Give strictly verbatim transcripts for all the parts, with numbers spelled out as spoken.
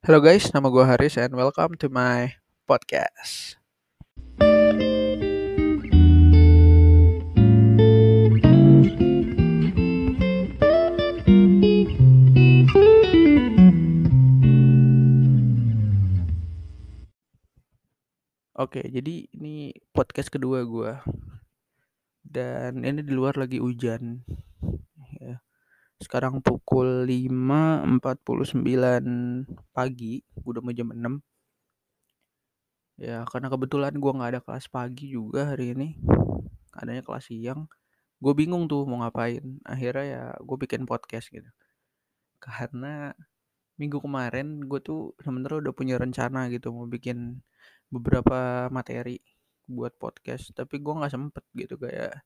Halo guys, nama gue Haris and welcome to my podcast. Oke, jadi ini podcast kedua gue. Dan ini di luar lagi hujan. Ya. Sekarang pukul lima empat puluh sembilan pagi, udah mau jam enam. Ya, karena kebetulan gue gak ada kelas pagi juga hari ini. Adanya kelas siang. Gue bingung tuh mau ngapain. Akhirnya ya gue bikin podcast gitu. Karena minggu kemarin gue tuh sebenarnya udah punya rencana gitu. Mau bikin beberapa materi buat podcast. Tapi gue gak sempet gitu, kayak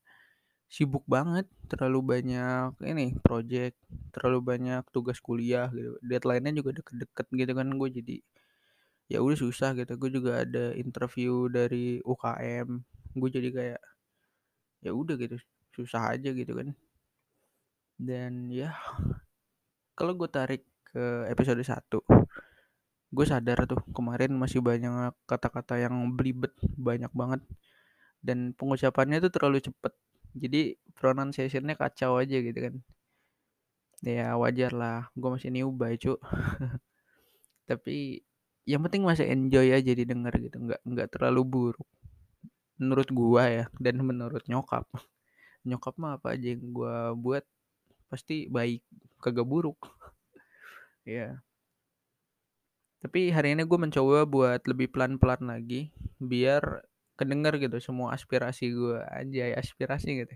sibuk banget, terlalu banyak ini project, terlalu banyak tugas kuliah gitu. Deadline-nya juga deket-deket gitu kan, gue jadi ya udah susah gitu. Gue juga ada interview dari U K M. Gue jadi kayak ya udah gitu, susah aja gitu kan. Dan ya kalau gue tarik ke episode satu, gue sadar tuh kemarin masih banyak kata-kata yang belibet, banyak banget. Dan pengucapannya tuh terlalu cepet. Jadi pronunciation-nya kacau aja gitu kan. Ya wajar lah, gue masih newbie cu. Tapi yang penting masih enjoy aja didengar gitu. Nggak, nggak terlalu buruk. Menurut gue ya, dan menurut nyokap. Nyokap mah apa aja yang gue buat pasti baik, kagak buruk. Ya. Tapi hari ini gue mencoba buat lebih pelan-pelan lagi. Biar kedengar gitu semua aspirasi gue, anjay aspirasi gitu.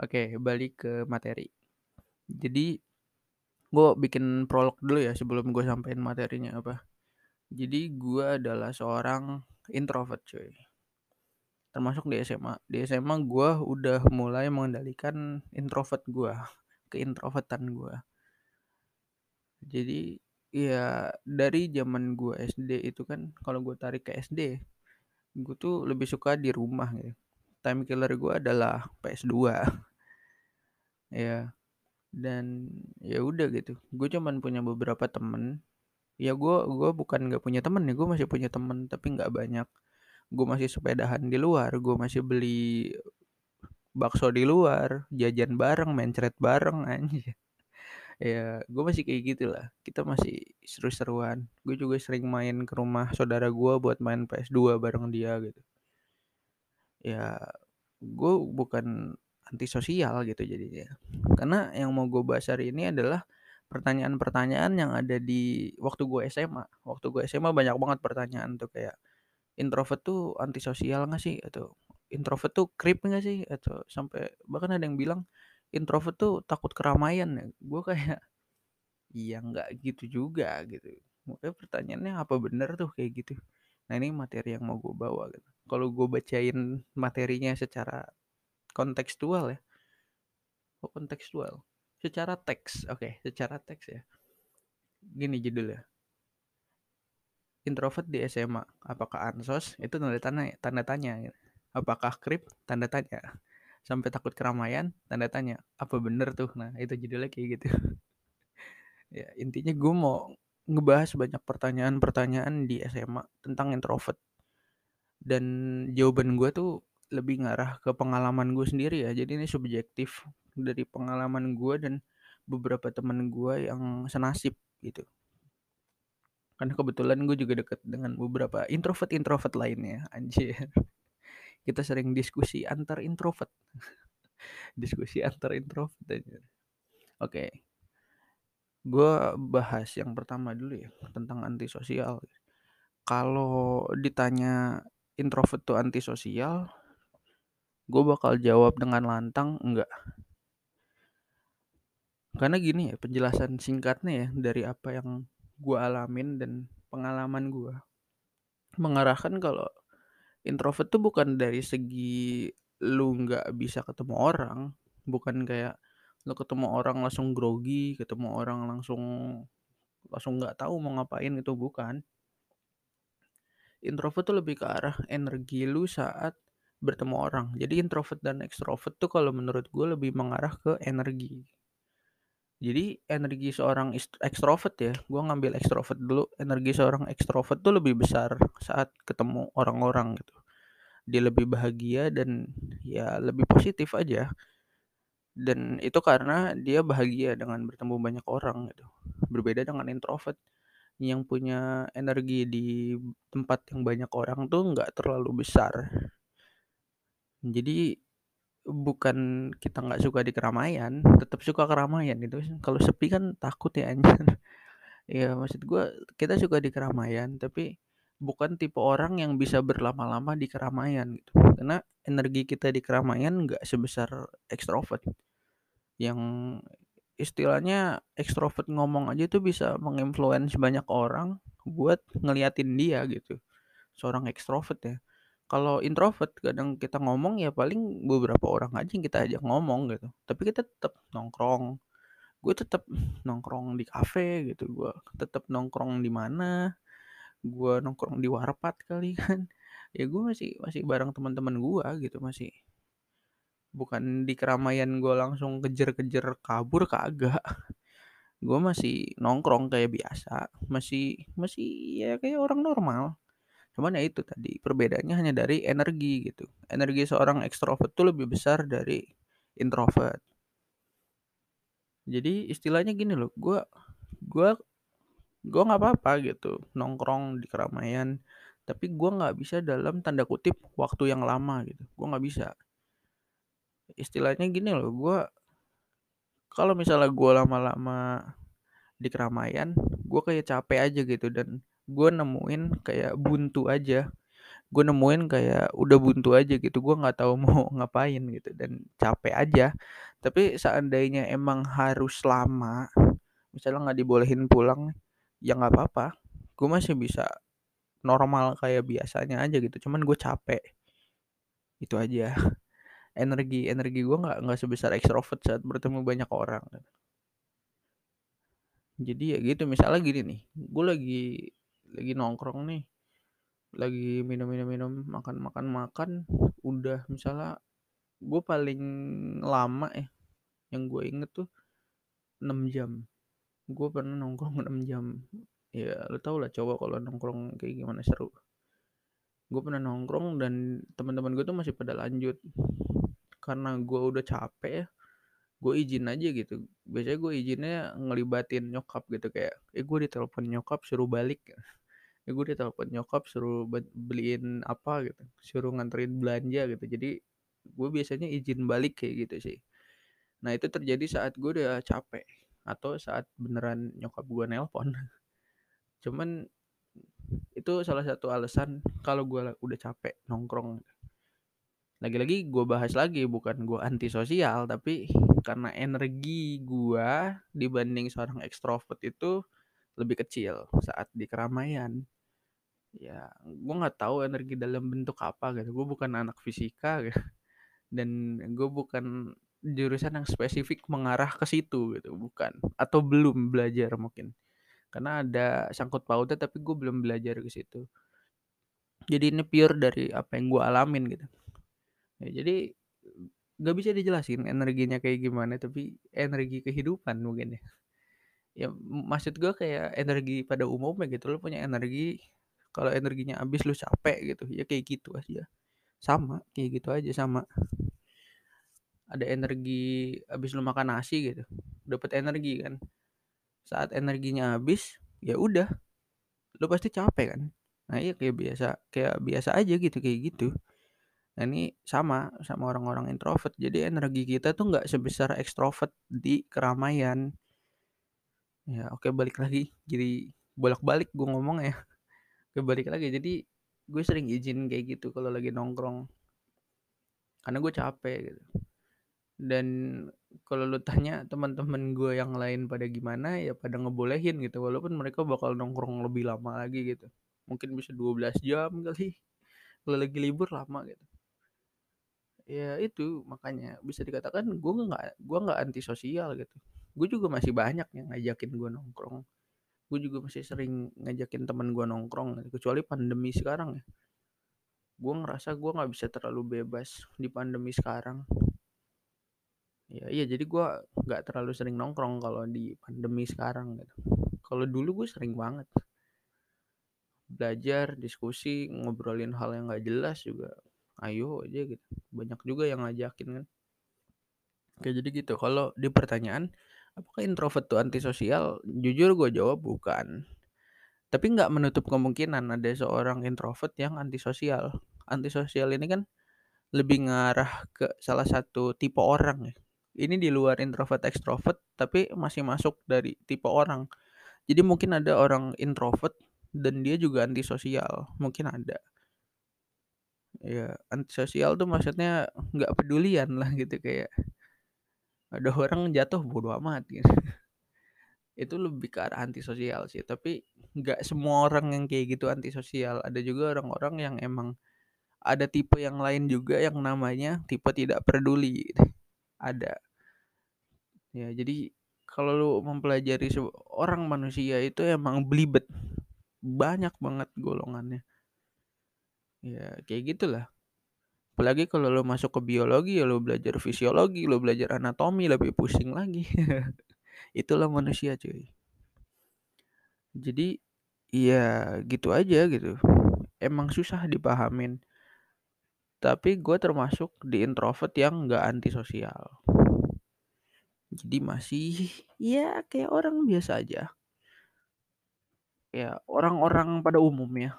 Oke, balik ke materi. Jadi gue bikin prolog dulu ya sebelum gue sampein materinya apa. Jadi gue adalah seorang introvert cuy. Termasuk di S M A. Di S M A gue udah mulai mengendalikan introvert gue, keintrovertan gue. Jadi ya dari zaman gue S D itu kan, kalau gue tarik ke S D, gue tuh lebih suka di rumah gitu. Time killer gue adalah P S dua. Ya. Dan ya udah gitu. Gue cuman punya beberapa temen. Ya gue gue bukan enggak punya temen ya, gue masih punya temen tapi enggak banyak. Gue masih sepedahan di luar, gue masih beli bakso di luar, jajan bareng, mencret bareng anjir. Ya, gue masih kayak gitulah. Kita masih seru-seruan. Gue juga sering main ke rumah saudara gue buat main P S dua bareng dia gitu. Ya, gue bukan antisosial gitu jadinya. Karena yang mau gue bahas hari ini adalah pertanyaan-pertanyaan yang ada di waktu gue S M A. Waktu gue S M A banyak banget pertanyaan tuh kayak introvert tuh antisosial nggak sih? Atau introvert tuh creep nggak sih? Atau sampai bahkan ada yang bilang introvert tuh takut keramaian. Gue kayak iya nggak gitu juga gitu. Makanya pertanyaannya apa bener tuh kayak gitu. Nah ini materi yang mau gue bawa gitu. Kalau gue bacain materinya secara kontekstual ya. Oh kontekstual. Secara teks. Oke okay, secara teks ya. Gini judulnya. Introvert di S M A. Apakah ansos? Itu tanda tanya. Tanda tanya. Apakah krip? Tanda tanya. Sampai takut keramaian, tanda tanya, apa bener tuh? Nah itu judulnya kayak gitu. Ya intinya gue mau ngebahas banyak pertanyaan-pertanyaan di S M A tentang introvert. Dan jawaban gue tuh lebih ngarah ke pengalaman gue sendiri ya. Jadi ini subjektif dari pengalaman gue dan beberapa teman gue yang senasib gitu. Karena kebetulan gue juga deket dengan beberapa introvert-introvert lainnya. Anjir. Kita sering diskusi antar introvert. Diskusi antar introvert aja. Oke. Gue bahas yang pertama dulu ya. Tentang antisosial. Kalau ditanya introvert tuh antisosial, gue bakal jawab dengan lantang enggak. Karena gini ya. Penjelasan singkatnya ya. Dari apa yang gue alamin dan pengalaman gue. Mengarahkan kalau introvert tuh bukan dari segi lu gak bisa ketemu orang. Bukan kayak lu ketemu orang langsung grogi, ketemu orang langsung langsung gak tahu mau ngapain gitu, bukan. Introvert tuh lebih ke arah energi lu saat bertemu orang. Jadi introvert dan extrovert tuh kalau menurut gue lebih mengarah ke energi. Jadi energi seorang ekstrovert ya, gue ngambil ekstrovert dulu. Energi seorang ekstrovert tuh lebih besar saat ketemu orang-orang gitu. Dia lebih bahagia dan ya lebih positif aja. Dan itu karena dia bahagia dengan bertemu banyak orang gitu. Berbeda dengan introvert yang punya energi di tempat yang banyak orang tuh nggak terlalu besar. Jadi bukan kita nggak suka di keramaian, tetap suka keramaian gitu. Kalau sepi kan takut ya anjir. Ya maksud gue kita suka di keramaian, tapi bukan tipe orang yang bisa berlama-lama di keramaian gitu. Karena energi kita di keramaian nggak sebesar ekstrovert. Yang istilahnya ekstrovert ngomong aja tuh bisa menginfluence banyak orang buat ngeliatin dia gitu. Seorang ekstrovert ya. Kalau introvert kadang kita ngomong ya paling beberapa orang aja yang kita ajak ngomong gitu. Tapi kita tetap nongkrong. Gue tetap nongkrong di kafe gitu. Gue tetap nongkrong di mana? Gue nongkrong di warpat kali kan. Ya gue masih masih bareng teman-teman gue gitu, masih bukan di keramaian gue langsung kejer-kejer kabur, kagak. Gue masih nongkrong kayak biasa, masih masih ya kayak orang normal. Cuman ya itu tadi, perbedaannya hanya dari energi gitu. Energi seorang ekstrovert tuh lebih besar dari introvert. Jadi istilahnya gini loh, gue gue gue nggak apa-apa gitu nongkrong di keramaian, tapi gue nggak bisa dalam tanda kutip waktu yang lama gitu. Gue nggak bisa. Istilahnya gini loh, gue kalau misalnya gue lama-lama di keramaian, gue kayak capek aja gitu dan gue nemuin kayak buntu aja, gue nemuin kayak udah buntu aja gitu, gue nggak tahu mau ngapain gitu dan capek aja. Tapi seandainya emang harus lama, misalnya nggak dibolehin pulang, ya nggak apa-apa, gue masih bisa normal kayak biasanya aja gitu. Cuman gue capek, itu aja. Energi energi gue nggak nggak sebesar ekstrovert saat bertemu banyak orang. Jadi ya gitu, misalnya gini nih, gue lagi lagi nongkrong nih, lagi minum-minum-minum, makan-makan-makan, udah misalnya gue paling lama ya, yang gue inget tuh enam jam. Gue pernah nongkrong enam jam. Ya lo tau lah coba kalau nongkrong kayak gimana seru. Gue pernah nongkrong dan teman-teman gue tuh masih pada lanjut. Karena gue udah capek ya, gue izin aja gitu. Biasanya gue izinnya ngelibatin nyokap gitu, kayak eh gue ditelepon nyokap suruh balik, eh gue ditelepon nyokap suruh beliin apa gitu, suruh nganterin belanja gitu. Jadi gue biasanya izin balik kayak gitu sih. Nah itu terjadi saat gue udah capek atau saat beneran nyokap gue nelpon. Cuman itu salah satu alasan kalau gue udah capek nongkrong. Lagi-lagi gue bahas lagi, bukan gue antisosial, tapi karena energi gue dibanding seorang ekstrovert itu lebih kecil saat di keramaian. Ya gue gak tahu energi dalam bentuk apa gitu. Gue bukan anak fisika gitu. Dan gue bukan jurusan yang spesifik mengarah ke situ gitu. Bukan, atau belum belajar mungkin. Karena ada sangkut pautnya tapi gue belum belajar ke situ. Jadi ini pure dari apa yang gue alamin gitu. Ya, jadi gak bisa dijelasin energinya kayak gimana, tapi energi kehidupan mungkin ya. Ya maksud gue kayak energi pada umumnya gitu. Lo punya energi, kalau energinya habis lo capek gitu. Ya kayak gitu aja. Sama, kayak gitu aja sama. Ada energi habis lo makan nasi gitu, dapat energi kan. Saat energinya habis, ya udah, lo pasti capek kan. Nah iya kayak biasa, kayak biasa aja gitu, kayak gitu. Nah ini sama, sama orang-orang introvert. Jadi energi kita tuh gak sebesar ekstrovert di keramaian. Ya oke, balik lagi. Jadi bolak-balik gue ngomong ya. Oke, balik lagi. Jadi gue sering izin kayak gitu kalau lagi nongkrong. Karena gue capek gitu. Dan kalau lu tanya teman-teman gue yang lain pada gimana, ya pada ngebolehin gitu. Walaupun mereka bakal nongkrong lebih lama lagi gitu. Mungkin bisa dua belas jam kali. Kalau lagi libur lama gitu. Ya itu makanya bisa dikatakan gue nggak gue nggak antisosial gitu. Gue juga masih banyak yang ngajakin gue nongkrong. Gue juga masih sering ngajakin teman gue nongkrong gitu. Kecuali pandemi sekarang ya. Gue ngerasa gue nggak bisa terlalu bebas di pandemi sekarang. Ya, iya, jadi gue nggak terlalu sering nongkrong kalau di pandemi sekarang gitu. Kalau dulu gue sering banget belajar, diskusi, ngobrolin hal yang nggak jelas juga. Ayo aja gitu. Banyak juga yang ngajakin kan. Oke, jadi gitu. Kalau di pertanyaan, apakah introvert tuh antisosial? Jujur gue jawab bukan. Tapi nggak menutup kemungkinan ada seorang introvert yang antisosial. Antisosial ini kan lebih ngarah ke salah satu tipe orang ya. Ini di luar introvert ekstrovert tapi masih masuk dari tipe orang. Jadi mungkin ada orang introvert dan dia juga antisosial, mungkin ada. Ya, antisosial tuh maksudnya nggak pedulian lah gitu, kayak ada orang jatuh bodo amat gitu. Itu lebih ke arah antisosial sih, tapi nggak semua orang yang kayak gitu antisosial. Ada juga orang-orang yang emang ada tipe yang lain juga yang namanya tipe tidak peduli gitu. Ada ya, jadi kalau lu mempelajari orang manusia itu emang belibet, banyak banget golongannya ya, kayak gitulah. Apalagi kalau lu masuk ke biologi ya, lu belajar fisiologi, lu belajar anatomi, lebih pusing lagi. Itulah manusia cuy. Jadi ya gitu aja gitu, emang susah dipahamin. Tapi gue termasuk di introvert yang gak antisosial. Jadi masih ya kayak orang biasa aja. Ya orang-orang pada umumnya.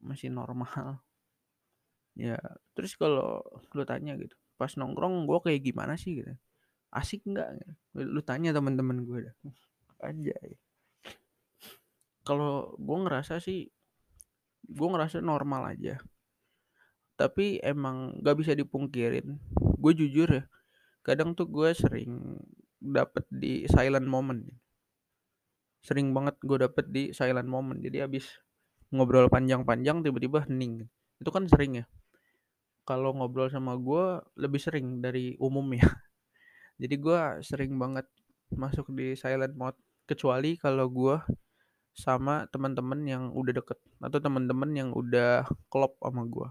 Masih normal. Ya terus kalau lu tanya gitu, pas nongkrong gue kayak gimana sih gitu, asik gak? Lu tanya teman-teman gue dah. Anjay. Kalau gue ngerasa sih, gue ngerasa normal aja. Tapi emang gak bisa dipungkirin, gue jujur ya, kadang tuh gue sering dapet di silent moment. Sering banget gue dapet di silent moment. Jadi abis ngobrol panjang-panjang tiba-tiba hening. Itu kan sering ya. Kalau ngobrol sama gue lebih sering dari umumnya. Jadi gue sering banget masuk di silent mode. Kecuali kalau gue sama teman-teman yang udah deket, atau teman-teman yang udah klop sama gue,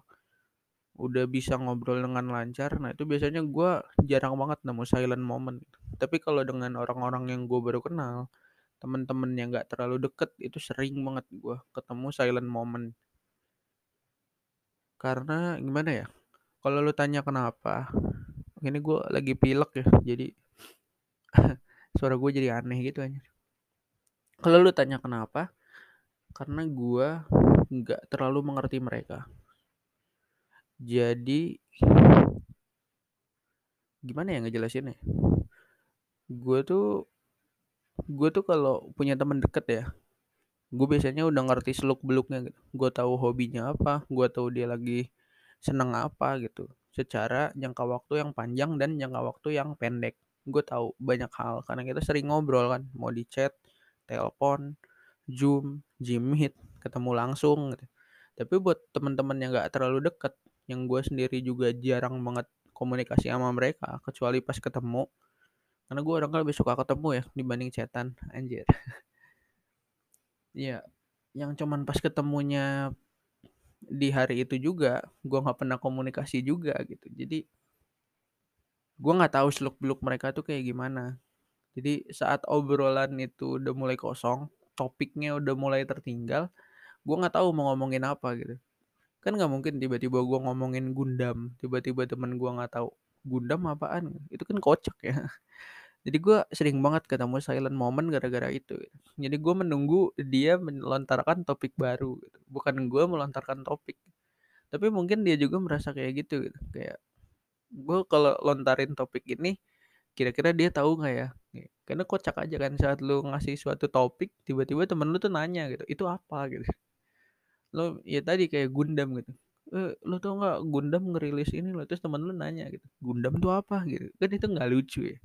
udah bisa ngobrol dengan lancar. Nah itu biasanya gue jarang banget nemu silent moment. Tapi kalau dengan orang-orang yang gue baru kenal, temen-temen yang gak terlalu deket, itu sering banget gue ketemu silent moment. Karena gimana ya, kalau lu tanya kenapa, ini gue lagi pilek ya, jadi suara gue jadi aneh gitu aja. Kalau lu tanya kenapa, karena gue gak terlalu mengerti mereka. Jadi gimana ya ngejelasinnya? Gue tuh gue tuh kalau punya teman deket ya, gue biasanya udah ngerti seluk beluknya gitu. Gue tahu hobinya apa, gue tahu dia lagi seneng apa gitu. Secara jangka waktu yang panjang dan jangka waktu yang pendek, gue tahu banyak hal karena kita sering ngobrol kan, mau di chat, telepon, Zoom, Jimit, ketemu langsung gitu. Tapi buat teman-teman yang nggak terlalu deket, yang gue sendiri juga jarang banget komunikasi sama mereka, kecuali pas ketemu. Karena gue orang-orang lebih suka ketemu ya dibanding chatan. Anjir. Ya, yang cuman pas ketemunya di hari itu juga, gue gak pernah komunikasi juga gitu. Jadi gue gak tahu seluk-beluk mereka tuh kayak gimana. Jadi saat obrolan itu udah mulai kosong, topiknya udah mulai tertinggal, gue gak tahu mau ngomongin apa gitu. Kan gak mungkin tiba-tiba gue ngomongin Gundam, tiba-tiba temen gue gak tahu Gundam apaan. Itu kan kocak ya. Jadi gue sering banget ketemu silent moment gara-gara itu. Jadi gue menunggu dia melontarkan topik baru. Bukan gue melontarkan topik. Tapi mungkin dia juga merasa kayak gitu. Kayak gue kalau lontarin topik ini, kira-kira dia tahu gak ya? Karena kocak aja kan saat lu ngasih suatu topik, tiba-tiba temen lu tuh nanya gitu, itu apa gitu. Lo ya tadi kayak Gundam gitu, eh, lo tau nggak Gundam ngerilis ini lo, terus teman lo nanya gitu, Gundam tuh apa gitu, kan itu nggak lucu ya.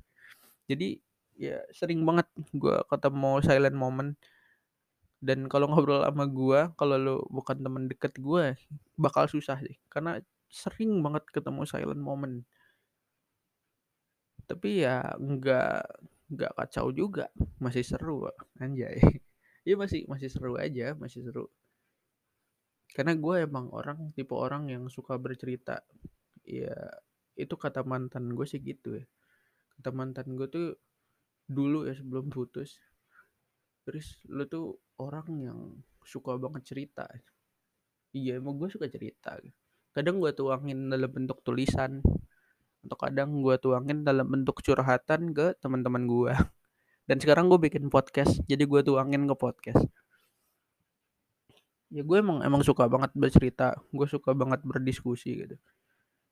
Jadi ya sering banget gue ketemu silent moment. Dan kalau ngobrol sama gue, kalau lo bukan teman deket gue, bakal susah sih, karena sering banget ketemu silent moment. Tapi ya nggak nggak kacau juga, masih seru anjay. Ya masih masih seru aja, masih seru. Karena gue emang orang, tipe orang yang suka bercerita. Ya itu kata mantan gue sih gitu ya. Kata mantan gue tuh dulu ya sebelum putus, terus lu tuh orang yang suka banget cerita. Iya emang gue suka cerita. Kadang gue tuangin dalam bentuk tulisan, atau kadang gue tuangin dalam bentuk curhatan ke teman-teman gue. Dan sekarang gue bikin podcast, jadi gue tuangin ke podcast. Ya gue emang emang suka banget bercerita, gue suka banget berdiskusi gitu.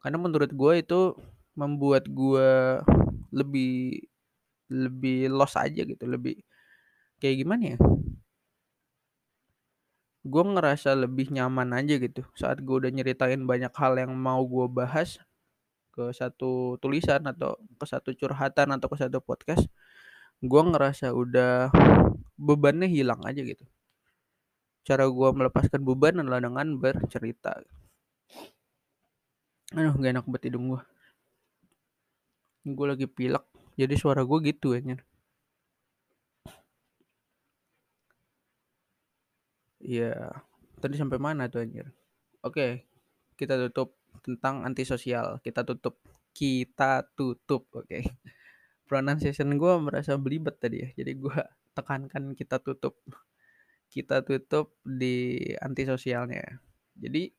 Karena menurut gue itu membuat gue lebih lebih lost aja gitu, lebih kayak gimana ya? Gue ngerasa lebih nyaman aja gitu saat gue udah nyeritain banyak hal yang mau gue bahas ke satu tulisan atau ke satu curhatan atau ke satu podcast. Gue ngerasa udah bebannya hilang aja gitu. Cara gue melepaskan beban adalah dengan bercerita. Aduh gak enak banget hidung gue. Gue lagi pilek, jadi suara gue gitu ya. Ya tadi sampai mana tuh anjir. Oke, kita tutup tentang antisosial. Kita tutup Kita tutup Oke, pronunciation gue merasa belibet tadi ya. Jadi gue tekankan kita tutup kita tutup di antisosialnya. Jadi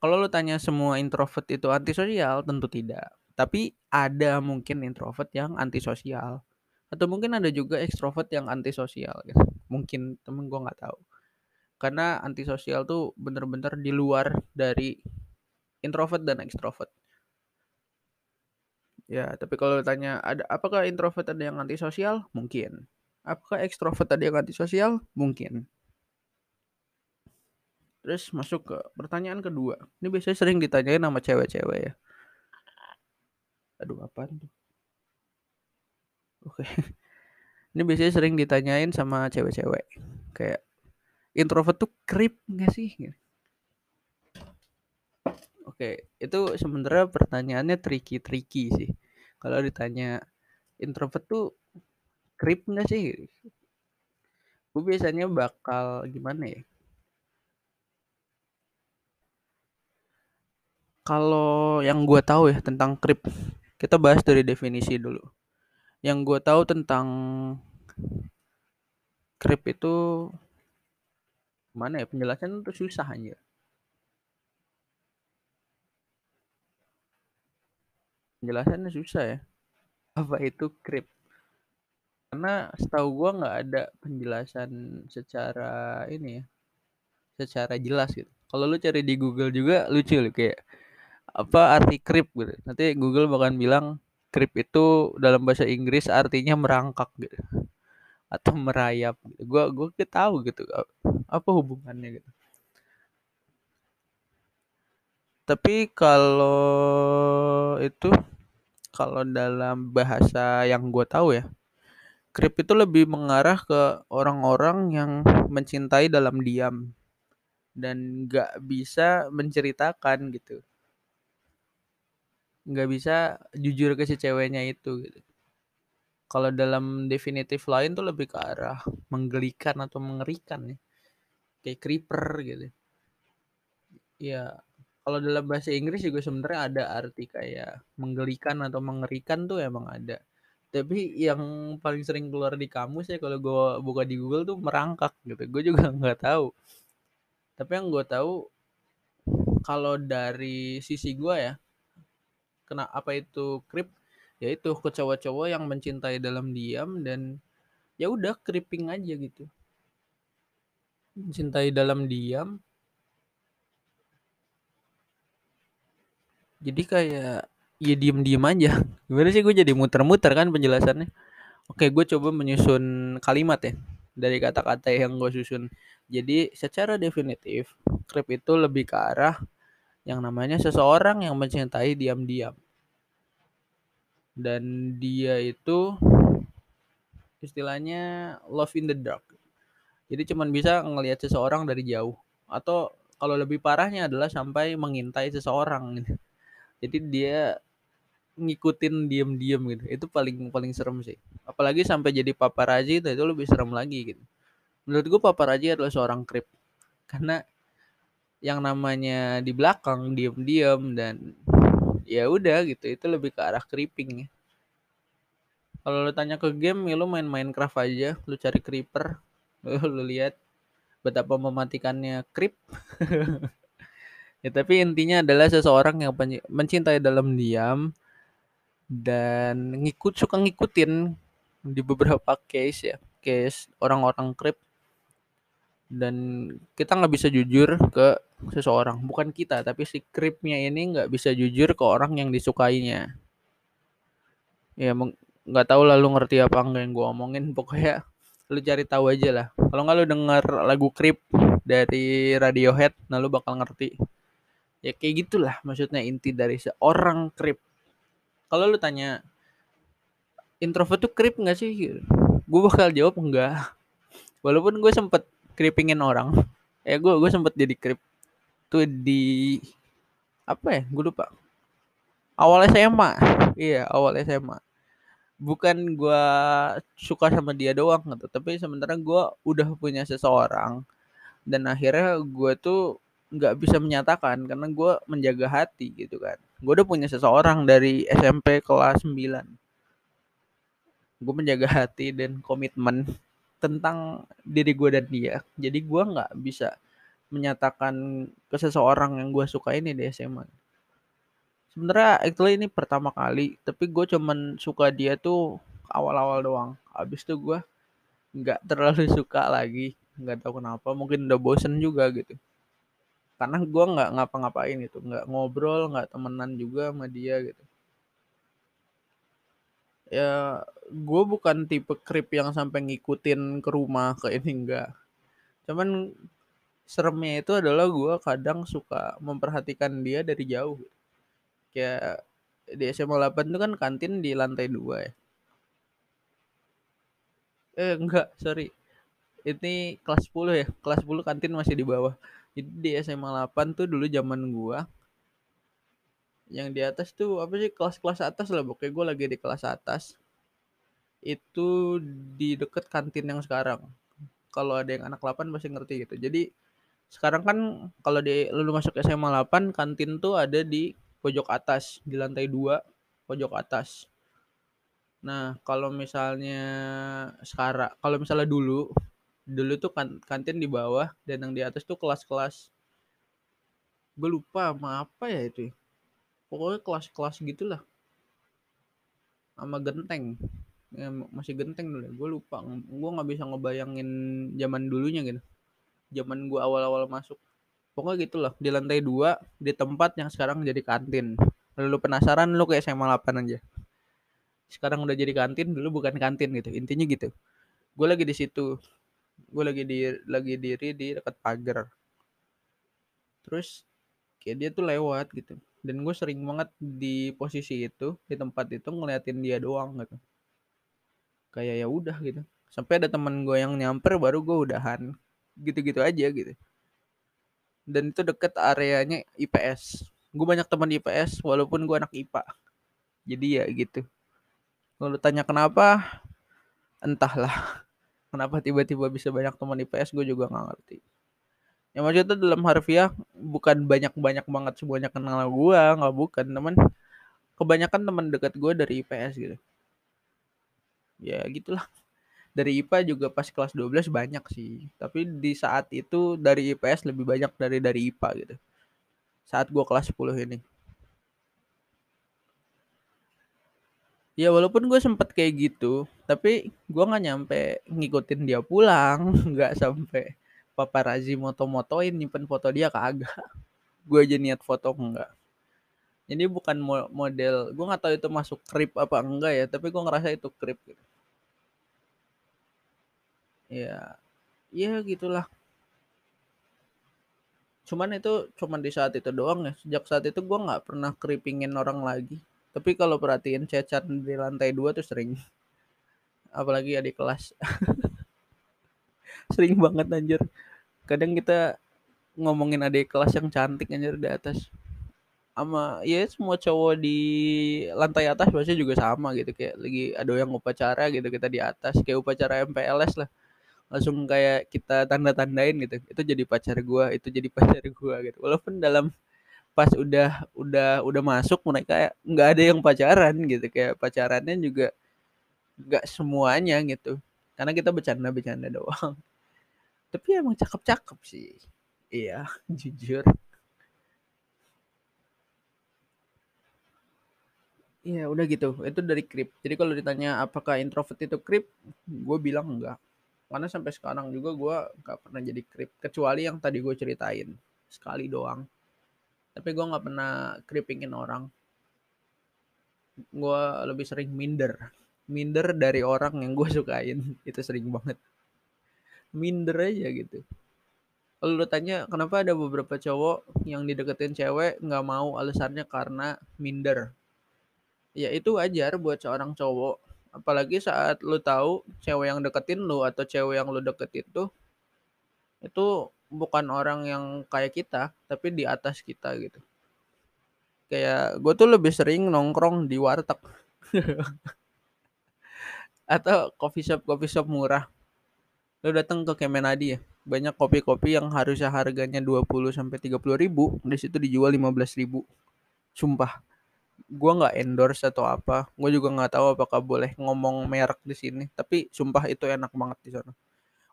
kalau lo tanya semua introvert itu antisosial, tentu tidak. Tapi ada mungkin introvert yang antisosial, atau mungkin ada juga ekstrovert yang antisosial gitu. Mungkin temen gue nggak tahu. Karena antisosial tuh bener-bener di luar dari introvert dan ekstrovert. Ya, tapi kalau tanya ada apakah introvert ada yang antisosial? Mungkin. Apakah ekstrovert tadi yang antisosial? Mungkin. Terus masuk ke pertanyaan kedua. Ini biasanya sering ditanyain sama cewek-cewek ya. Aduh, apaan tuh? Oke. Ini biasanya sering ditanyain sama cewek-cewek. Kayak introvert tuh creep gak sih? Oke, itu sebenarnya pertanyaannya tricky-tricky sih. Kalau ditanya introvert tuh creep gak sih? Gue biasanya bakal gimana ya? Kalau yang gue tahu ya tentang creep, kita bahas dari definisi dulu. Yang gue tahu tentang creep itu gimana ya? Penjelasan itu susah aja. Penjelasannya susah ya. Apa itu creep? Karena setahu gue nggak ada penjelasan secara ini ya, secara jelas gitu. Kalau lu cari di Google juga lucu loh, kayak apa arti creep gitu. Nanti Google bahkan bilang creep itu dalam bahasa Inggris artinya merangkak gitu, atau merayap gitu. Gue gue tahu gitu apa hubungannya gitu. Tapi kalau itu kalau dalam bahasa yang gue tahu ya, creep itu lebih mengarah ke orang-orang yang mencintai dalam diam dan gak bisa menceritakan gitu. Gak bisa jujur ke si ceweknya itu gitu. Kalau dalam definitif lain tuh lebih ke arah menggelikan atau mengerikan ya. Kayak creeper gitu. Ya, kalau dalam bahasa Inggris juga sebenarnya ada arti kayak menggelikan atau mengerikan tuh emang ada. Tapi yang paling sering keluar di kamus ya kalau gue buka di Google tuh merangkak gitu. Gue juga nggak tahu. Tapi yang gue tahu kalau dari sisi gue ya, kena apa itu creep? Yaitu ke cowok-cowok yang mencintai dalam diam dan ya udah creeping aja gitu. Mencintai dalam diam. Jadi kayak ya diem-diem aja. Gimana sih, gue jadi muter-muter kan penjelasannya. Oke, gue coba menyusun kalimat ya dari kata-kata yang gue susun. Jadi secara definitif creep itu lebih ke arah yang namanya seseorang yang mencintai diam-diam. Dan dia itu istilahnya love in the dark. Jadi cuman bisa ngelihat seseorang dari jauh. Atau kalau lebih parahnya adalah sampai mengintai seseorang gitu. Jadi dia ngikutin diem-diem gitu. Itu paling paling serem sih. Apalagi sampai jadi paparazi itu, itu lebih serem lagi gitu. Menurut gue paparazi adalah seorang creep. Karena yang namanya di belakang diem-diem dan ya udah gitu, itu lebih ke arah creeping ya. Kalau lu tanya ke game, ya lu main Minecraft aja, lu cari creeper, lu lihat betapa mematikannya creep. Ya, tapi intinya adalah seseorang yang mencintai dalam diam dan ngikut suka ngikutin di beberapa case ya, case orang-orang creep. Dan kita nggak bisa jujur ke seseorang, bukan kita, tapi si creepnya ini nggak bisa jujur ke orang yang disukainya. Ya, meng- nggak tahu lah lu ngerti apa enggak yang gue omongin, pokoknya lu cari tahu aja lah. Kalau nggak lu denger lagu Creep dari Radiohead, nah lu bakal ngerti. Ya kayak gitulah maksudnya inti dari seorang creep. Kalau lu tanya introvert tuh creep nggak sih, gue bakal jawab enggak. Walaupun gue sempet creepingin orang, eh gue gue sempet jadi creep tuh di apa ya, gue lupa, awal S M A, iya awal S M A. Bukan gue suka sama dia doang gitu, tapi sementara gue udah punya seseorang dan akhirnya gue tuh nggak bisa menyatakan karena gue menjaga hati gitu kan. Gue udah punya seseorang dari S M P kelas sembilan. Gue menjaga hati dan komitmen tentang diri gue dan dia. Jadi gue nggak bisa menyatakan ke seseorang yang gue suka ini di S M A. Sebenarnya actually ini pertama kali, tapi gue cuman suka dia tuh awal-awal doang. Abis itu gue nggak terlalu suka lagi, nggak tahu kenapa. Mungkin udah bosen juga gitu. Karena gue nggak ngapa-ngapain gitu, nggak ngobrol, nggak temenan juga sama dia gitu. Ya gue bukan tipe creep yang sampai ngikutin ke rumah ke ini, enggak. Cuman seremnya itu adalah gue kadang suka memperhatikan dia dari jauh. Ya di S M A delapan itu kan kantin di lantai dua ya. Eh enggak, sorry. Ini kelas sepuluh ya. Kelas sepuluh kantin masih di bawah. Jadi di S M A delapan tuh dulu zaman gua, yang di atas tuh apa sih, kelas-kelas atas lah. Pokoknya gua lagi di kelas atas. Itu di deket kantin yang sekarang. Kalau ada yang anak delapan pasti ngerti gitu. Jadi sekarang kan kalau di lu masuk S M A delapan, kantin tuh ada di pojok atas, di lantai dua pojok atas. Nah kalau misalnya sekarang, kalau misalnya dulu dulu tuh kan, kantin di bawah dan yang di atas tuh kelas-kelas, gue lupa sama apa ya itu, pokoknya kelas-kelas gitulah sama genteng ya, masih genteng dulu ya. Gue lupa, gue nggak bisa ngebayangin zaman dulunya gitu, zaman gue awal-awal masuk. Pokoknya gitu loh, di lantai dua, di tempat yang sekarang jadi kantin. Lalu lu penasaran, lu ke S M A delapan aja. Sekarang udah jadi kantin, dulu bukan kantin gitu. Intinya gitu. Gue lagi di situ. Gue lagi di lagi diri di dekat pagar. Terus kayak dia tuh lewat gitu. Dan gue sering banget di posisi itu, di tempat itu ngeliatin dia doang gitu. Kayak ya udah gitu. Sampai ada teman gue yang nyamper baru gue udahan. Gitu-gitu aja gitu. Dan itu deket areanya I P S. Gue banyak teman di I P S walaupun gue anak I P A. Jadi ya gitu. Lalu tanya kenapa, entahlah. Kenapa tiba-tiba bisa banyak teman di I P S, gue juga gak ngerti. Yang maksudnya dalam harfiah bukan banyak-banyak banget semuanya kenal gue, gak, bukan teman. Kebanyakan teman dekat gue dari I P S gitu. Ya gitulah. Dari I P A juga pas kelas dua belas banyak sih. Tapi di saat itu dari I P S lebih banyak dari dari I P A gitu. Saat gue kelas sepuluh ini. Ya walaupun gue sempet kayak gitu, tapi gue gak nyampe ngikutin dia pulang. Gak sampai paparazi moto-motoin nyimpen foto dia, kagak. Gue aja niat foto enggak. Jadi bukan model, gue gak tahu itu masuk creep apa enggak ya. Tapi gue ngerasa itu creep gitu. Ya, ya gitulah. Cuman itu cuman di saat itu doang ya. Sejak saat itu gue nggak pernah creepingin orang lagi. Tapi kalau perhatiin cecat di lantai dua tuh sering. Apalagi ya di kelas. Sering banget anjir. Kadang kita ngomongin adik kelas yang cantik anjir di atas. Sama ya semua cowok di lantai atas biasanya juga sama gitu, kayak lagi ada yang upacara gitu, kita di atas kayak upacara M P L S lah. Langsung kayak kita tanda-tandain gitu, itu jadi pacar gue, itu jadi pacar gue gitu. Walaupun dalam pas udah udah udah masuk mereka nggak ada yang pacaran gitu, kayak pacarannya juga nggak semuanya gitu, karena kita bercanda-bercanda doang. Tapi emang cakep-cakep sih, iya jujur. Iya udah gitu, itu dari Krip. Jadi kalau ditanya apakah introvert itu Krip, gue bilang enggak. Karena sampai sekarang juga gue gak pernah jadi Krip. Kecuali yang tadi gue ceritain, sekali doang. Tapi gue gak pernah kripingin orang. Gue lebih sering minder. Minder dari orang yang gue sukain. Itu sering banget. Minder aja gitu. Kalau lu tanya kenapa ada beberapa cowok yang dideketin cewek gak mau, alasannya karena minder. Ya itu wajar buat seorang cowok. Apalagi saat lu tahu cewek yang deketin lu atau cewek yang lu deketin tuh itu bukan orang yang kayak kita, tapi di atas kita gitu. Kayak gue tuh lebih sering nongkrong di warteg atau coffee shop coffee shop murah. Lu datang ke Kemenadi ya, banyak kopi-kopi yang harusnya harganya dua puluh sampai tiga puluh ribu, di situ dijual lima belas ribu. Sumpah. Gue nggak endorse atau apa, gue juga nggak tahu apakah boleh ngomong merek di sini, tapi sumpah itu enak banget di sana.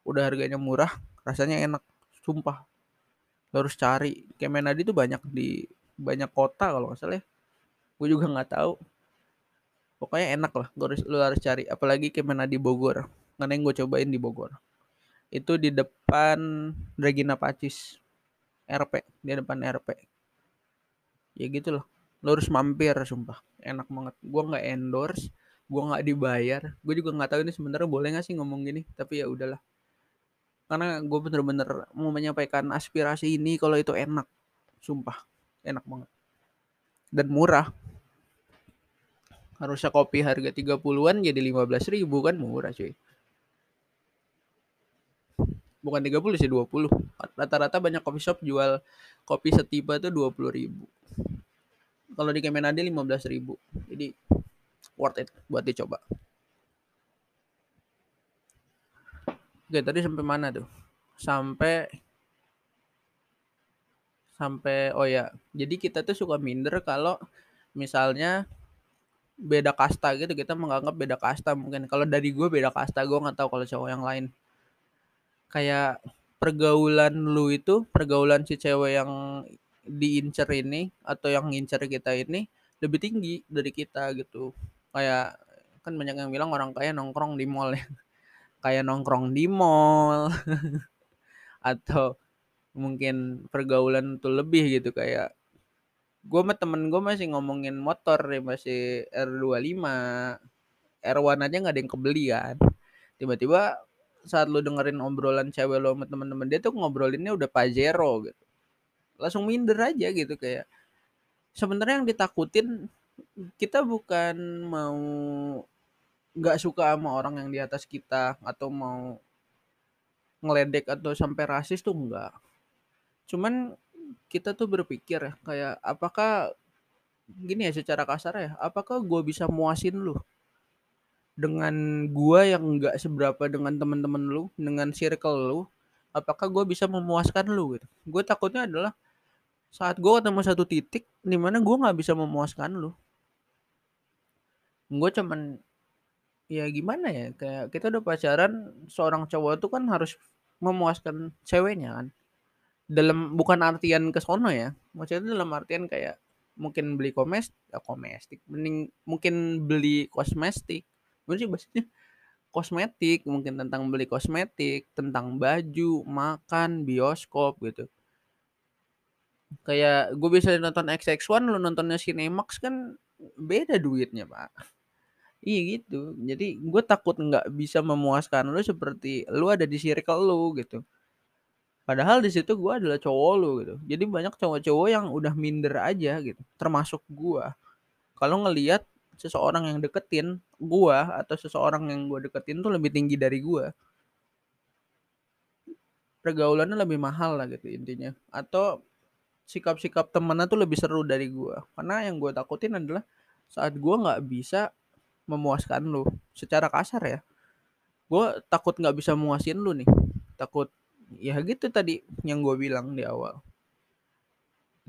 Udah harganya murah, rasanya enak, sumpah. Lo harus cari. Kemenadi tuh banyak di banyak kota kalau nggak salah. Gue juga nggak tahu. Pokoknya enak lah, lo harus lo harus cari. Apalagi Kemenadi Bogor, karena yang gue cobain di Bogor. Itu di depan Regina Pacis, R P, di depan R P. Ya gitu loh. Lo harus mampir, sumpah enak banget. Gue nggak endorse, gue nggak dibayar, gue juga nggak tahu ini sebenarnya boleh nggak sih ngomong gini, tapi ya udahlah, karena gue bener-bener mau menyampaikan aspirasi ini. Kalau itu enak, sumpah enak banget dan murah. Harusnya kopi harga tiga puluhan jadi lima belas ribu, kan murah cuy. Bukan tiga puluh sih, dua puluh. Rata-rata banyak coffee shop jual kopi setiba tuh dua puluh ribu. Kalau di Kemenadi lima belas ribu. Jadi worth it buat dicoba. Oke, tadi sampai mana tuh? Sampai sampai oh ya. Jadi kita tuh suka minder kalau misalnya beda kasta gitu, kita menganggap beda kasta mungkin. Kalau dari gue beda kasta, gue enggak tahu kalau cowok yang lain. Kayak pergaulan lu itu, pergaulan si cewek yang diincer ini atau yang ngincer kita ini lebih tinggi dari kita gitu. Kayak kan banyak yang bilang orang kaya nongkrong di mall ya. Kayak nongkrong di mall atau mungkin pergaulan tuh lebih gitu. Kayak gue sama temen gue masih ngomongin motor ya, masih R dua puluh lima R satu aja gak ada yang kebeli kan. Tiba-tiba saat lu dengerin obrolan cewek lo sama temen-temen dia tuh ngobrolinnya udah Pajero gitu, langsung minder aja gitu. Kayak sebenarnya yang ditakutin kita bukan mau nggak suka sama orang yang di atas kita atau mau ngeledek atau sampai rasis tuh enggak. Cuman kita tuh berpikir ya, kayak apakah gini ya, secara kasar ya, apakah gue bisa muasin lu dengan gue yang nggak seberapa dengan teman-teman lu, dengan circle lu, apakah gue bisa memuaskan lu gitu. Gue takutnya adalah saat gue ketemu satu titik dimana gue gak bisa memuaskan lu. Gue cuman ya gimana ya, kayak kita udah pacaran, seorang cowok tuh kan harus memuaskan ceweknya kan. Dalam bukan artian kesono ya, maksudnya dalam artian kayak mungkin beli komes, ya komestik, mending mungkin beli kosmetik, gimana sih bahasanya? Kosmetik, mungkin tentang beli kosmetik, tentang baju, makan, bioskop gitu. Kayak gue bisa nonton X X one, lu nontonnya Cinemax kan beda duitnya pak. Iya gitu. Jadi gue takut nggak bisa memuaskan lu seperti lu ada di circle lu gitu. Padahal di situ gue adalah cowok lu gitu. Jadi banyak cowok-cowok yang udah minder aja gitu, termasuk gue. Kalau ngelihat seseorang yang deketin gua atau seseorang yang gua deketin tuh lebih tinggi dari gua, pergaulannya lebih mahal lah gitu intinya, atau sikap-sikap temennya tuh lebih seru dari gua. Karena yang gua takutin adalah saat gua nggak bisa memuaskan lu secara kasar ya, gua takut nggak bisa muasin lu nih, takut ya gitu tadi yang gua bilang di awal.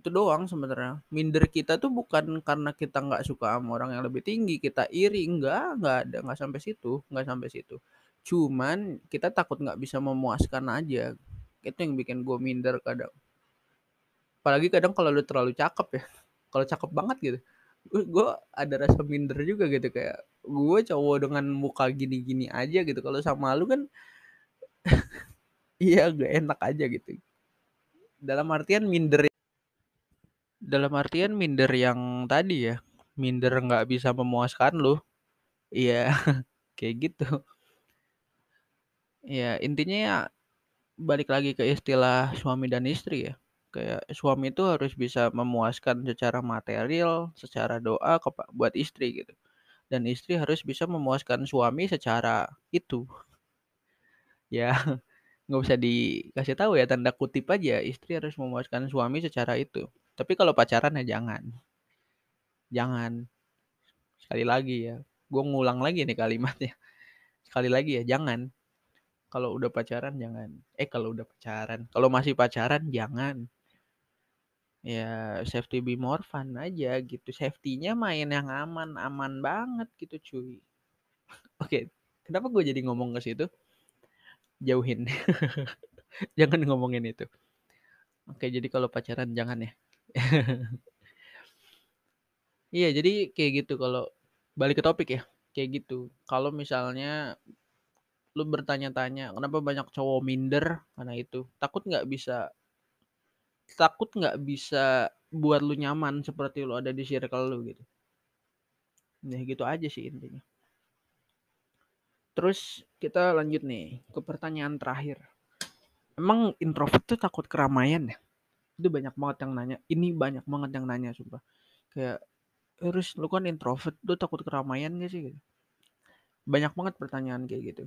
itu doang sebenarnya. Minder kita tuh bukan karena kita nggak suka sama orang yang lebih tinggi, kita iri, enggak, nggak ada, nggak sampai situ, nggak sampai situ. Cuman kita takut nggak bisa memuaskan aja. Itu yang bikin gue minder kadang. Apalagi kadang kalau lu terlalu cakep ya, kalau cakep banget gitu, gue ada rasa minder juga gitu, kayak gue cowok dengan muka gini-gini aja gitu, kalau sama lu kan iya gak enak aja gitu. Dalam artian minder, dalam artian minder yang tadi ya, minder nggak bisa memuaskan lu, iya kayak gitu. Ya intinya ya balik lagi ke istilah suami dan istri ya, kayak suami itu harus bisa memuaskan secara material, secara doa kepa- buat istri gitu, dan istri harus bisa memuaskan suami secara itu. Ya nggak usah dikasih tahu ya, tanda kutip aja, istri harus memuaskan suami secara itu. Tapi kalau pacaran ya jangan, jangan, sekali lagi ya, gue ngulang lagi nih kalimatnya, sekali lagi ya jangan. Kalau udah pacaran jangan, eh kalau udah pacaran, kalau masih pacaran jangan. Ya safety be more fun aja gitu, safety-nya main yang aman, aman banget gitu cuy. Oke, kenapa gue jadi ngomong ke situ? Jauhin jangan ngomongin itu. Oke, jadi kalau pacaran jangan ya. Iya jadi kayak gitu. Kalau balik ke topik ya, kayak gitu. Kalau misalnya lu bertanya-tanya kenapa banyak cowok minder, karena itu takut gak bisa, takut gak bisa buat lu nyaman seperti lu ada di circle lu gitu. Nah gitu aja sih intinya. Terus kita lanjut nih ke pertanyaan terakhir. Emang introvert tuh takut keramaian ya? Itu banyak banget yang nanya. Ini banyak banget yang nanya sumpah. Kayak, Haris lu kan introvert, lu takut keramaian gak sih? Banyak banget pertanyaan kayak gitu.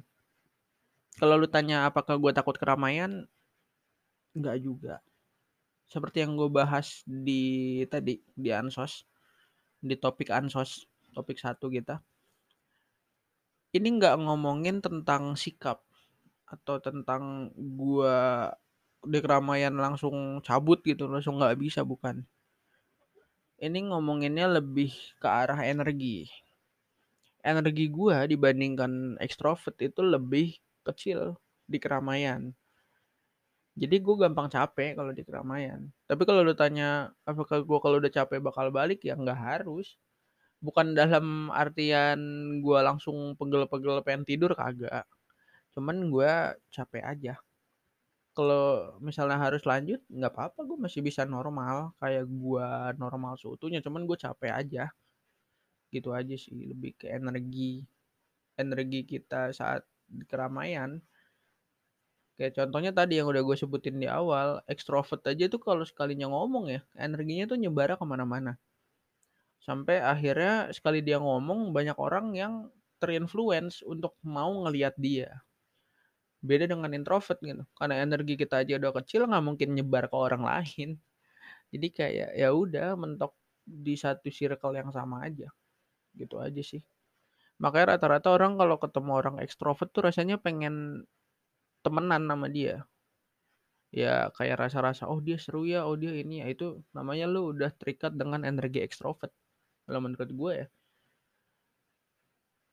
Kalau lu tanya apakah gue takut keramaian? Enggak juga. Seperti yang gue bahas di tadi, di Ansos. Di topik Ansos, topik satu kita. Ini nggak ngomongin tentang sikap atau tentang gua di keramaian langsung cabut gitu, langsung nggak bisa, bukan. Ini ngomonginnya lebih ke arah energi. Energi gua dibandingkan ekstrovert itu lebih kecil di keramaian. Jadi gua gampang capek kalau di keramaian. Tapi kalau lu tanya apakah gua kalau udah capek bakal balik, ya nggak harus. Bukan dalam artian gue langsung pegel-pegel pengen tidur, kagak. Cuman gue capek aja. Kalau misalnya harus lanjut, gak apa-apa, gue masih bisa normal. Kayak gue normal seutuhnya, cuman gue capek aja. Gitu aja sih, lebih ke energi. Energi kita saat di keramaian. Kayak contohnya tadi yang udah gue sebutin di awal, ekstrovert aja tuh kalau sekalinya ngomong ya, energinya tuh nyebara kemana-mana. Sampai akhirnya sekali dia ngomong banyak orang yang terinfluence untuk mau ngelihat dia. Beda dengan introvert gitu. Karena energi kita aja udah kecil, nggak mungkin nyebar ke orang lain. Jadi kayak ya udah mentok di satu circle yang sama aja. Gitu aja sih. Makanya rata-rata orang kalau ketemu orang ekstrovert tuh rasanya pengen temenan sama dia. Ya kayak rasa-rasa oh dia seru ya, oh dia ini ya, itu namanya lu udah terikat dengan energi ekstrovert. Kalau menurut gue ya,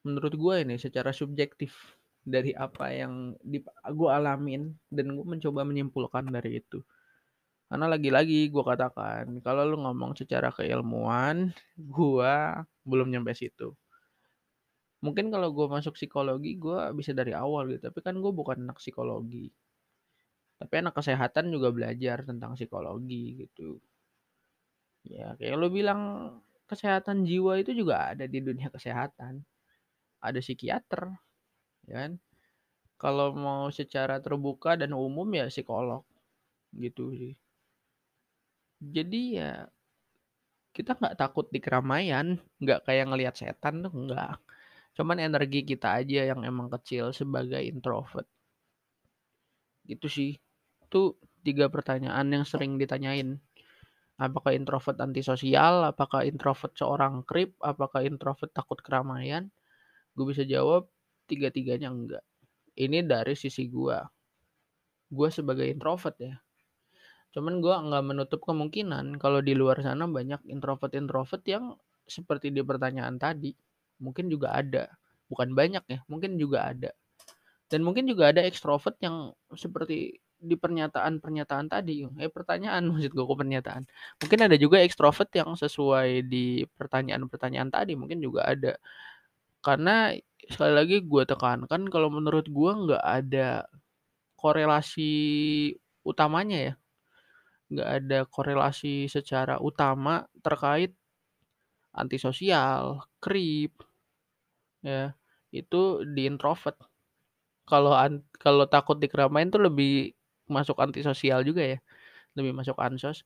menurut gue ini secara subjektif dari apa yang dip- gue alamin dan gue mencoba menyimpulkan dari itu. Karena lagi-lagi gue katakan, kalau lu ngomong secara keilmuan, gue belum nyampe situ. Mungkin kalau gue masuk psikologi, gue bisa dari awal gitu. Tapi kan gue bukan anak psikologi. Tapi anak kesehatan juga belajar tentang psikologi gitu. Ya kayak lu bilang kesehatan jiwa itu juga ada di dunia kesehatan. Ada psikiater, ya kan? Kalau mau secara terbuka dan umum ya psikolog gitu sih. Jadi ya kita nggak takut di keramaian, nggak kayak ngelihat setan tuh nggak. Cuman energi kita aja yang emang kecil sebagai introvert. Gitu sih. Itu tiga pertanyaan yang sering ditanyain. Apakah introvert antisosial? Apakah introvert seorang creep? Apakah introvert takut keramaian? Gue bisa jawab tiga-tiganya enggak. Ini dari sisi gue. Gue sebagai introvert ya. Cuman gue nggak menutup kemungkinan kalau di luar sana banyak introvert-introvert yang seperti di pertanyaan tadi. Mungkin juga ada. Bukan banyak ya, mungkin juga ada. Dan mungkin juga ada ekstrovert yang seperti di pernyataan-pernyataan tadi. Eh pertanyaan, maksud gue kok pernyataan. Mungkin ada juga ekstrovert yang sesuai di pertanyaan-pertanyaan tadi. Mungkin juga ada. Karena sekali lagi gue tekankan kalau menurut gue nggak ada korelasi utamanya ya. Nggak ada korelasi secara utama terkait antisosial, creep, ya itu di introvert. Kalau an- kalau takut dikeramain tuh lebih masuk antisosial juga ya, lebih masuk ansos.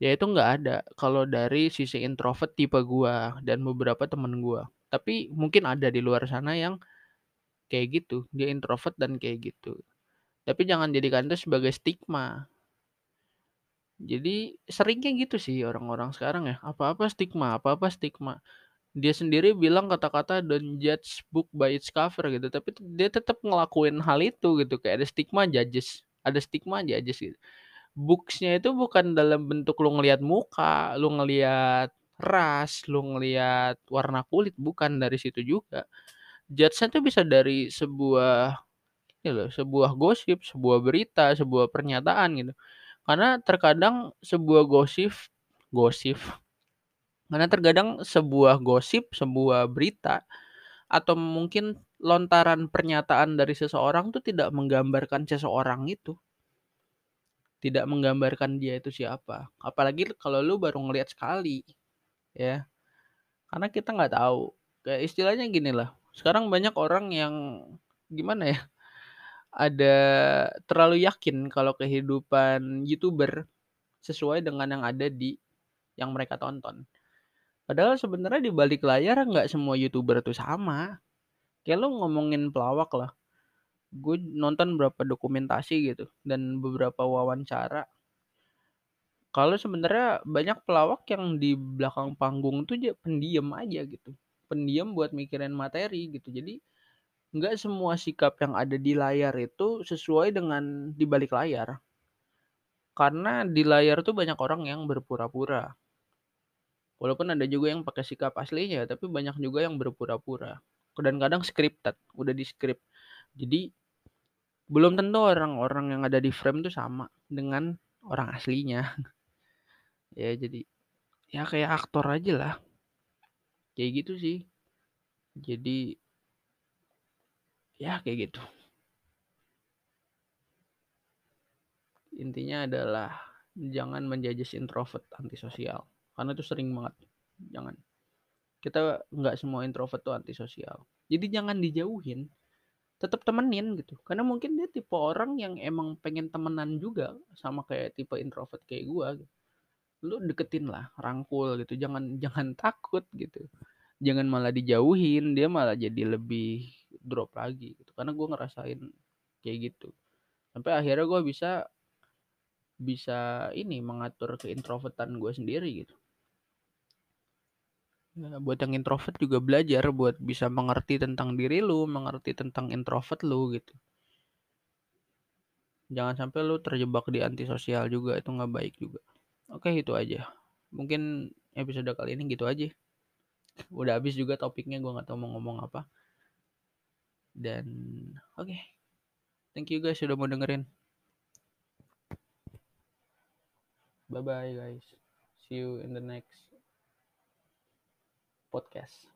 Ya itu nggak ada kalau dari sisi introvert tipe gua dan beberapa temen gua. Tapi mungkin ada di luar sana yang kayak gitu, dia introvert dan kayak gitu. Tapi jangan jadikan itu sebagai stigma. Jadi seringnya gitu sih orang-orang sekarang ya. Apa-apa stigma, apa-apa stigma. Dia sendiri bilang kata-kata don't judge book by its cover gitu. Tapi dia tetap ngelakuin hal itu gitu. Kayak ada stigma judges. Ada stigma judges gitu. Books-nya itu bukan dalam bentuk lu ngelihat muka, lu ngelihat ras, lu ngelihat warna kulit. Bukan dari situ juga. Judge-nya tuh bisa dari sebuah, ini loh, sebuah gosip, sebuah berita, sebuah pernyataan gitu. Karena terkadang sebuah gosip, gosip. Karena terkadang sebuah gosip, sebuah berita, atau mungkin lontaran pernyataan dari seseorang itu tidak menggambarkan seseorang itu. Tidak menggambarkan dia itu siapa. Apalagi kalau lu baru ngelihat sekali. Ya. Karena kita nggak tahu. Kayak istilahnya gini lah. Sekarang banyak orang yang gimana ya? Ada terlalu yakin kalau kehidupan YouTuber sesuai dengan yang ada di yang mereka tonton. Padahal sebenarnya di balik layar nggak semua YouTuber tuh sama. Kayak lo ngomongin pelawak lah. Gue nonton beberapa dokumentasi gitu dan beberapa wawancara. Kalau sebenarnya banyak pelawak yang di belakang panggung tuh pendiam aja gitu. Pendiam buat mikirin materi gitu. Jadi nggak semua sikap yang ada di layar itu sesuai dengan di balik layar. Karena di layar tuh banyak orang yang berpura-pura. Walaupun ada juga yang pakai sikap aslinya, tapi banyak juga yang berpura-pura. Dan kadang scripted, udah di script. Jadi belum tentu orang-orang yang ada di frame tuh sama dengan orang aslinya. Ya jadi ya kayak aktor aja lah. Kayak gitu sih. Jadi ya kayak gitu. Intinya adalah jangan menjudge introvert antisosial. Karena itu sering banget. Jangan. Kita gak semua introvert tuh antisosial. Jadi jangan dijauhin. Tetap temenin gitu. Karena mungkin dia tipe orang yang emang pengen temenan juga. Sama kayak tipe introvert kayak gue. Gitu. Lu deketin lah. Rangkul gitu. Jangan, jangan takut gitu. Jangan malah dijauhin. Dia malah jadi lebih drop lagi gitu. Karena gue ngerasain kayak gitu sampai akhirnya gue bisa bisa ini mengatur keintrovertan gue sendiri gitu. Nah, buat yang introvert juga belajar buat bisa mengerti tentang diri lu, mengerti tentang introvert lu gitu. Jangan sampai lu terjebak di antisosial juga, itu nggak baik juga. Oke itu aja. Mungkin episode kali ini gitu aja. Udah habis juga topiknya, gue nggak tahu mau ngomong apa. Dan oke, okay. Thank you guys sudah mau dengerin. Bye bye guys. See you in the next podcast.